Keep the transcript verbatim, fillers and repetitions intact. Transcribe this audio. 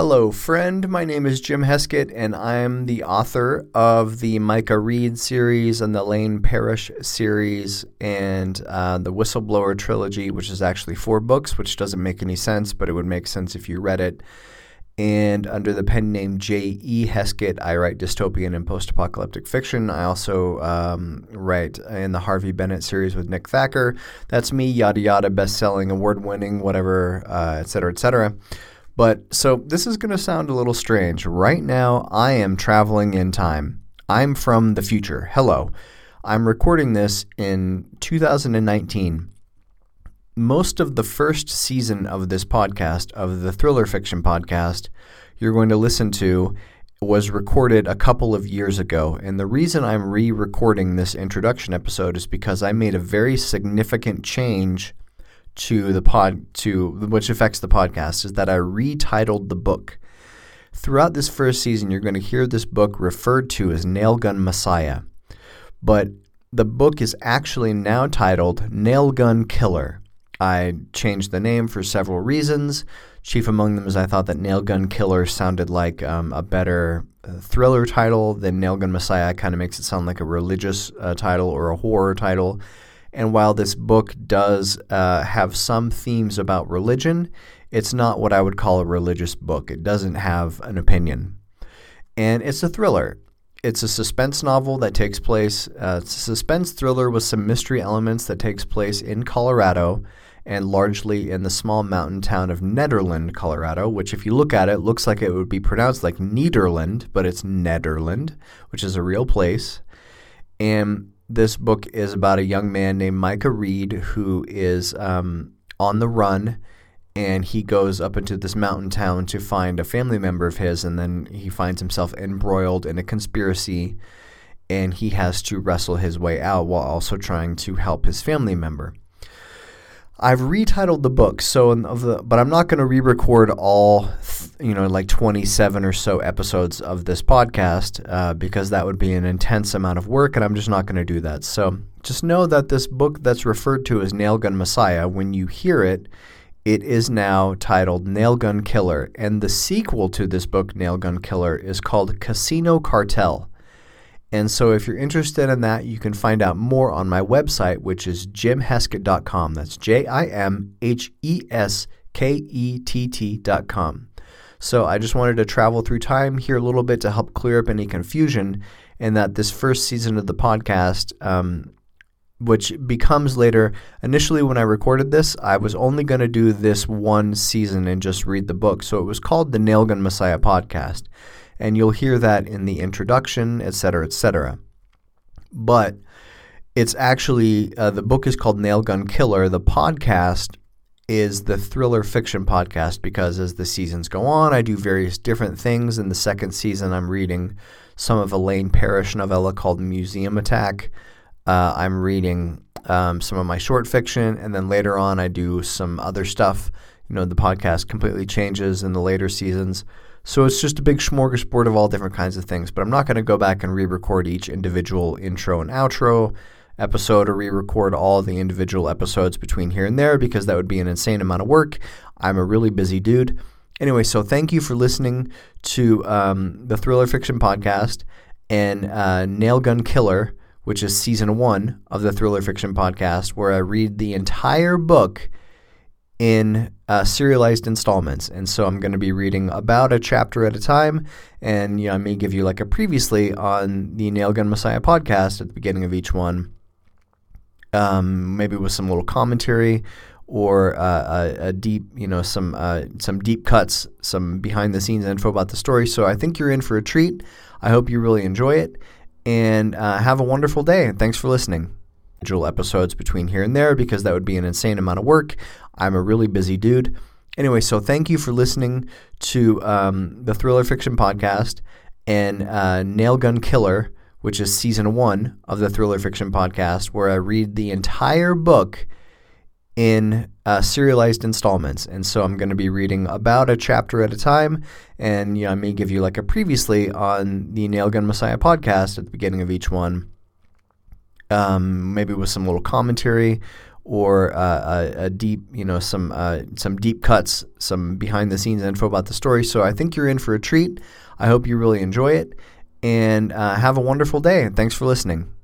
Hello, friend. My name is Jim Heskett, and I'm the author of the Micah Reed series and the Lane Parrish series and uh, the Whistleblower trilogy, which is actually four books, which doesn't make any sense, but it would make sense if you read it. And under the pen name J E Heskett, I write dystopian and post-apocalyptic fiction. I also um, write in the Harvey Bennett series with Nick Thacker. That's me, yada yada, best-selling, award-winning, whatever, uh, et cetera, et cetera. But so this is going to sound a little strange. Right now, I am traveling in time. I'm from the future. Hello. I'm recording this in two thousand nineteen. Most of the first season of this podcast, of the Thriller Fiction Podcast, you're going to listen to was recorded a couple of years ago. And the reason I'm re-recording this introduction episode is because I made a very significant change to the pod, to which affects the podcast, is that I retitled the book. Throughout this first season, you're going to hear this book referred to as Nailgun Messiah, but the book is actually now titled Nailgun Killer. I changed the name for several reasons. Chief among them is I thought that Nailgun Killer sounded like um, a better thriller title than Nailgun Messiah. Kind of makes it sound like a religious uh, title or a horror title. And while this book does uh, have some themes about religion, it's not what I would call a religious book. It doesn't have an opinion. And it's a thriller. It's a suspense novel that takes place, uh, it's a suspense thriller with some mystery elements that takes place in Colorado and largely in the small mountain town of Nederland, Colorado, which if you look at it, looks like it would be pronounced like Nederland, but it's Nederland, which is a real place. And this book is about a young man named Micah Reed who is um, on the run, and he goes up into this mountain town to find a family member of his, and then he finds himself embroiled in a conspiracy, and he has to wrestle his way out while also trying to help his family member. I've retitled the book, so in, of the, but I'm not going to re-record all, th- you know, like twenty-seven or so episodes of this podcast uh, because that would be an intense amount of work, and I'm just not going to do that. So just know that this book that's referred to as Nailgun Messiah, when you hear it, it is now titled Nailgun Killer, and the sequel to this book, Nailgun Killer, is called Casino Cartel. And so if you're interested in that, you can find out more on my website, which is jim heskett dot com. That's J I M H E S K E T T dot com. So I just wanted to travel through time here a little bit to help clear up any confusion, and that this first season of the podcast, um, which becomes later, initially when I recorded this, I was only going to do this one season and just read the book. So it was called the Nailgun Messiah Podcast. And you'll hear that in the introduction, et cetera, et cetera. But it's actually, uh, the book is called Nailgun Killer. The podcast is the Thriller Fiction Podcast because as the seasons go on, I do various different things. In the second season, I'm reading some of a Lane Parrish novella called Museum Attack. Uh, I'm reading um, some of my short fiction, and then later on I do some other stuff. You know, the podcast completely changes in the later seasons. So it's just a big smorgasbord of all different kinds of things, but I'm not going to go back and re-record each individual intro and outro episode or re-record all the individual episodes between here and there because that would be an insane amount of work. I'm a really busy dude. Anyway, so thank you for listening to um, the Thriller Fiction Podcast and uh, Nailgun Killer, which is season one of the Thriller Fiction Podcast, where I read the entire book in uh, serialized installments. And so I'm going to be reading about a chapter at a time, and you know, I may give you like a previously on the Nailgun Messiah Podcast at the beginning of each one, um, maybe with some little commentary or uh, a, a deep, you know, some uh, some deep cuts, some behind the scenes info about the story. So I think you're in for a treat. I hope you really enjoy it, and uh, have a wonderful day. Thanks for listening. Episodes between here and there because that would be an insane amount of work. I'm a really busy dude. Anyway, so thank you for listening to um, the Thriller Fiction Podcast and uh, Nailgun Killer, which is season one of the Thriller Fiction Podcast, where I read the entire book in uh, serialized installments. And so I'm going to be reading about a chapter at a time, and you know, I may give you like a previously on the Nailgun Messiah Podcast at the beginning of each one, Um, maybe with some little commentary or uh, a, a deep, you know, some uh, some deep cuts, some behind the scenes info about the story. So I think you're in for a treat. I hope you really enjoy it, and uh, have a wonderful day. Thanks for listening.